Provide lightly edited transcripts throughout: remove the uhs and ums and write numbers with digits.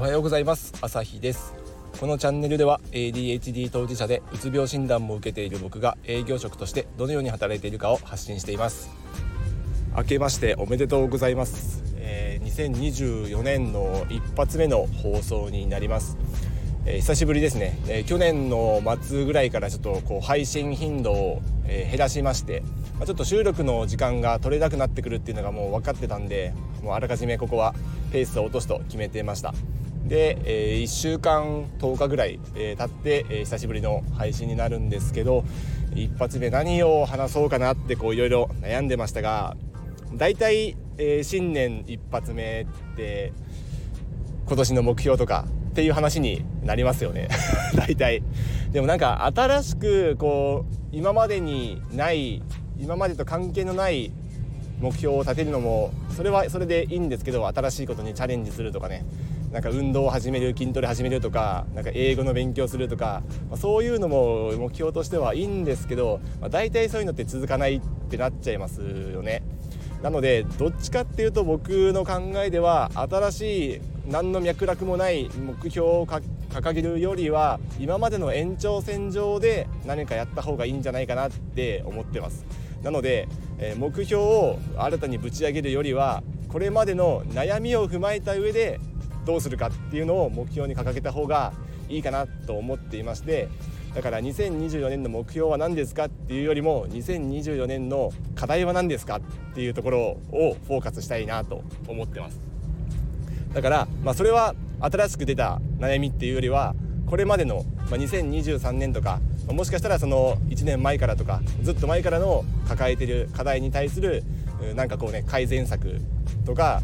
おはようございます。朝日です。このチャンネルでは ADHD 当事者でうつ病診断も受けている僕が営業職としてどのように働いているかを発信しています。明けましておめでとうございます。2024年の一発目の放送になります。久しぶりですね。去年の末ぐらいからちょっとこう配信頻度を減らしまして、ちょっと収録の時間が取れなくなってくるっていうのがもう分かってたんで、もうあらかじめここはペースを落とすと決めてました。で、1週間10日ぐらい経って久しぶりの配信になるんですけど、一発目何を話そうかなってこういろいろ悩んでましたが、大体新年一発目って今年の目標とかっていう話になりますよね大体。でもなんか新しくこう今までと関係のない目標を立てるのもそれはそれでいいんですけど、新しいことにチャレンジするとかね、なんか運動を始める、筋トレ始めるとか、なんか英語の勉強するとか、そういうのも目標としてはいいんですけど、大体そういうのって続かないってなっちゃいますよね。なのでどっちかっていうと僕の考えでは、新しい何の脈絡もない目標を掲げるよりは今までの延長線上で何かやった方がいいんじゃないかなって思ってます。なので目標を新たにぶち上げるよりは、これまでの悩みを踏まえた上でどうするかっていうのを目標に掲げた方がいいかなと思っていまして、だから2024年の目標は何ですかっていうよりも、2024年の課題は何ですかっていうところをフォーカスしたいなと思ってます。だから、それは新しく出た悩みっていうよりは、これまでの、2023年とか、もしかしたらその1年前からとかずっと前からの抱えている課題に対するなんかこうね、改善策とか、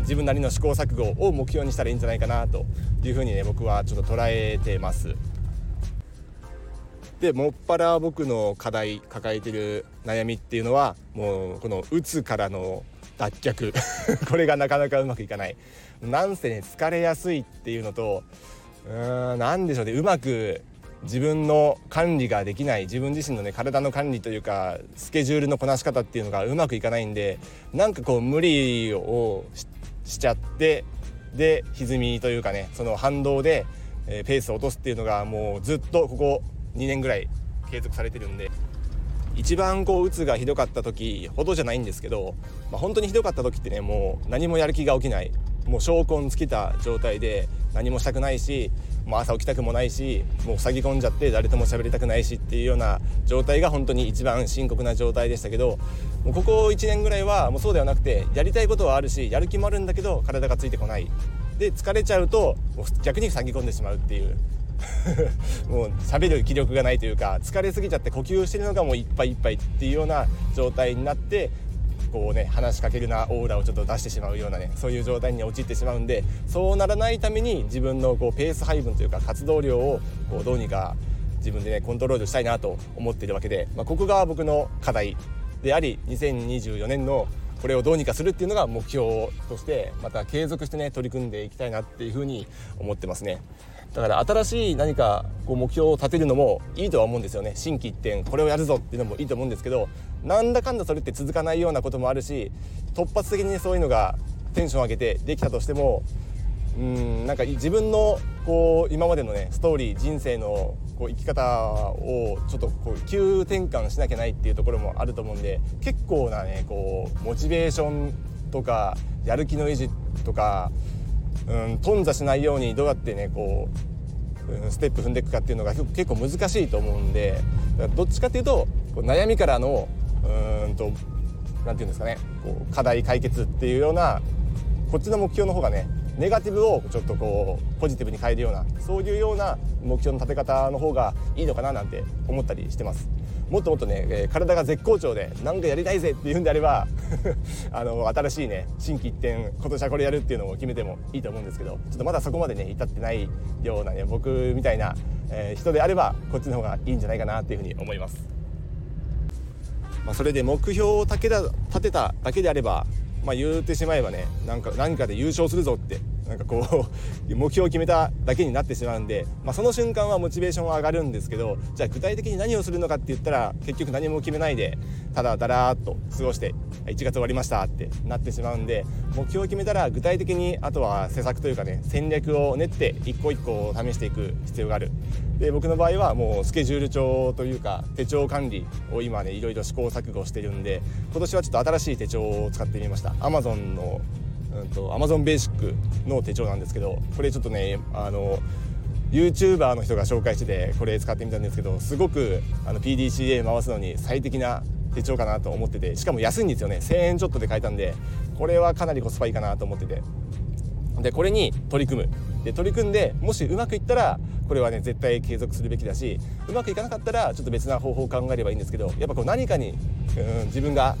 自分なりの試行錯誤を目標にしたらいいんじゃないかなというふうにね、僕はちょっと捉えてます。でもっぱら僕の課題抱えてる悩みっていうのは、もうこのうつからの脱却これがなかなかうまくいかない。なんせね、疲れやすいっていうのと、なんでしょうね、うまく自分の管理ができない、自分自身のね、体の管理というかスケジュールのこなし方っていうのがうまくいかないんで、なんかこう無理を しちゃってで歪みというかね、その反動でペースを落とすっていうのがもうずっとここ2年ぐらい継続されてるんで、一番こう鬱がひどかった時ほどじゃないんですけど、本当にひどかった時ってね、もう何もやる気が起きない、もう昇魂尽きた状態で何もしたくないし、朝起きたくもないし、もう塞ぎ込んじゃって誰とも喋りたくないしっていうような状態が本当に一番深刻な状態でしたけど、もうここ1年ぐらいはもうそうではなくて、やりたいことはあるしやる気もあるんだけど体がついてこないで、疲れちゃうと逆に塞ぎ込んでしまうっていうもう喋る気力がないというか、疲れすぎちゃって呼吸してるのがもういっぱいいっぱいっていうような状態になって、こうね、話しかけるなオーラをちょっと出してしまうようなね、そういう状態に陥ってしまうんで、そうならないために自分のこうペース配分というか活動量をこうどうにか自分でね、コントロールしたいなと思っているわけで、ここが僕の課題であり、2024年のこれをどうにかするっていうのが目標として、また継続してね、取り組んでいきたいなっていうふうに思ってますね。だから新しい何かこう目標を立てるのもいいとは思うんですよね。心機一転これをやるぞっていうのもいいと思うんですけど、なんだかんだそれって続かないようなこともあるし、突発的にそういうのがテンション上げてできたとしても、なんか自分のこう今までのね、ストーリー、人生のこう生き方をちょっとこう急転換しなきゃないっていうところもあると思うんで、結構なね、こうモチベーションとかやる気の維持とか、頓挫しないようにどうやってね、こうステップ踏んでいくかっていうのが結構難しいと思うんで、どっちかっていうとこう悩みからのなんていうんですかね、こう課題解決っていうような、こっちの目標の方がね、ネガティブをちょっとこうポジティブに変えるような、そういうような目標の立て方の方がいいのかななんて思ったりしてます。もっともっとね、体が絶好調で何かやりたいぜっていうんであれば新しいね、心機一転今年はこれやるっていうのを決めてもいいと思うんですけど、ちょっとまだそこまでね、至ってないようなね、僕みたいな、人であればこっちの方がいいんじゃないかなっていうふうに思います。それで目標を立てただけであれば、言ってしまえばね、何かで優勝するぞってなんかこう目標を決めただけになってしまうんで、その瞬間はモチベーションは上がるんですけど、じゃあ具体的に何をするのかって言ったら、結局何も決めないでただだらーっと過ごして1月終わりましたってなってしまうんで、目標を決めたら具体的にあとは施策というかね、戦略を練って一個一個試していく必要がある。で、僕の場合はもうスケジュール帳というか手帳管理を今ねいろいろ試行錯誤してるんで、今年はちょっと新しい手帳を使ってみました。Amazon のAmazon ベーシックの手帳なんですけど、これちょっとねYouTuber の人が紹介しててこれ使ってみたんですけど、すごくPDCA 回すのに最適な手帳かなと思ってて、しかも安いんですよね。1000円ちょっとで買えたんで、これはかなりコスパいいかなと思ってて、でこれに取り組んでもしうまくいったらこれはね絶対継続するべきだし、うまくいかなかったらちょっと別な方法を考えればいいんですけど、やっぱこう何かに自分が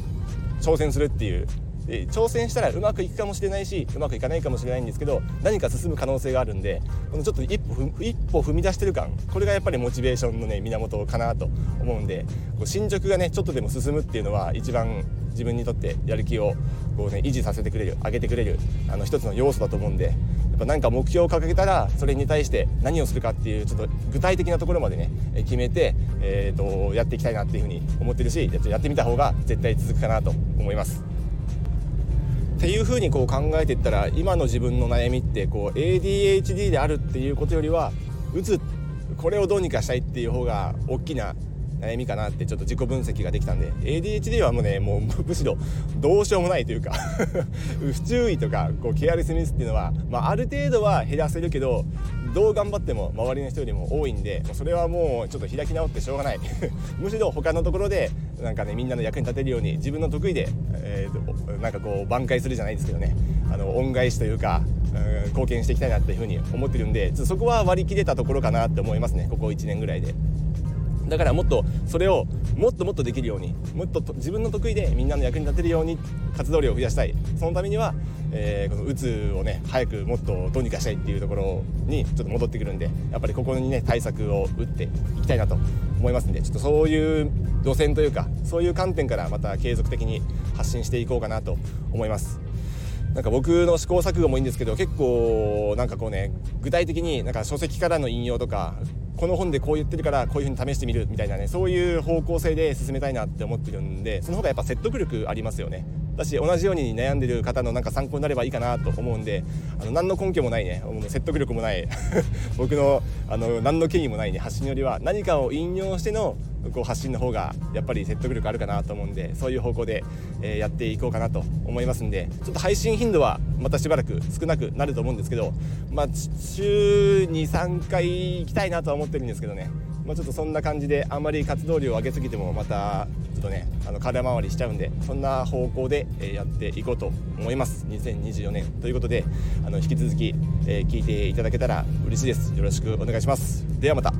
挑戦するっていう、で挑戦したらうまくいくかもしれないしうまくいかないかもしれないんですけど、何か進む可能性があるんで、このちょっと一歩踏み出してる感、これがやっぱりモチベーションのね源かなと思うんで、こう進捗がねちょっとでも進むっていうのは一番自分にとってやる気をこう、ね、維持させてくれる、上げてくれる一つの要素だと思うんで、やっぱなんか目標を掲げたらそれに対して何をするかっていうちょっと具体的なところまでね決めて、やっていきたいなっていうふうに思ってるし、やってみた方が絶対続くかなと思います。っていう風にこう考えていったら、今の自分の悩みってこう ADHD であるっていうことよりは、うつ、これをどうにかしたいっていう方が大きな悩みかなって、ちょっと自己分析ができたんで、 ADHD はもうむしろどうしようもないというか不注意とかこうケアレスミスっていうのは、ある程度は減らせるけど、どう頑張っても周りの人よりも多いんで、それはもうちょっと開き直ってしょうがないむしろ他のところでなんかね、みんなの役に立てるように自分の得意で、なんかこう挽回するじゃないですけどね、恩返しというか貢献していきたいなっていうふうに思ってるんで、そこは割り切れたところかなって思いますね、ここ1年ぐらいで。だからもっとそれをもっとできるように、もっと自分の得意でみんなの役に立てるように活動量を増やしたい。そのためには、このうつをね早くもっとどうにかしたいっていうところにちょっと戻ってくるんで、やっぱりここにね対策を打っていきたいなと思いますんで、ちょっとそういう路線というかそういう観点からまた継続的に発信していこうかなと思います。なんか僕の試行錯誤もいいんですけど、結構なんかこうね具体的になんか書籍からの引用とか、この本でこう言ってるからこういう風に試してみるみたいなね、そういう方向性で進めたいなって思ってるんで、その方がやっぱ説得力ありますよね。だし同じように悩んでる方のなんか参考になればいいかなと思うんで、何の根拠もないね、説得力もない僕の何の権威もないね発信よりは、何かを引用してのこう発信の方がやっぱり説得力あるかなと思うんで、そういう方向でやっていこうかなと思いますんで、ちょっと配信頻度はまたしばらく少なくなると思うんですけど、週 2,3 回行きたいなとは思ってるんですけどね、ちょっとそんな感じであんまり活動量を上げすぎてもまたちょっとね空回りしちゃうんで、そんな方向でやっていこうと思います、2024年ということで、引き続き聞いていただけたら嬉しいです。よろしくお願いします。ではまた。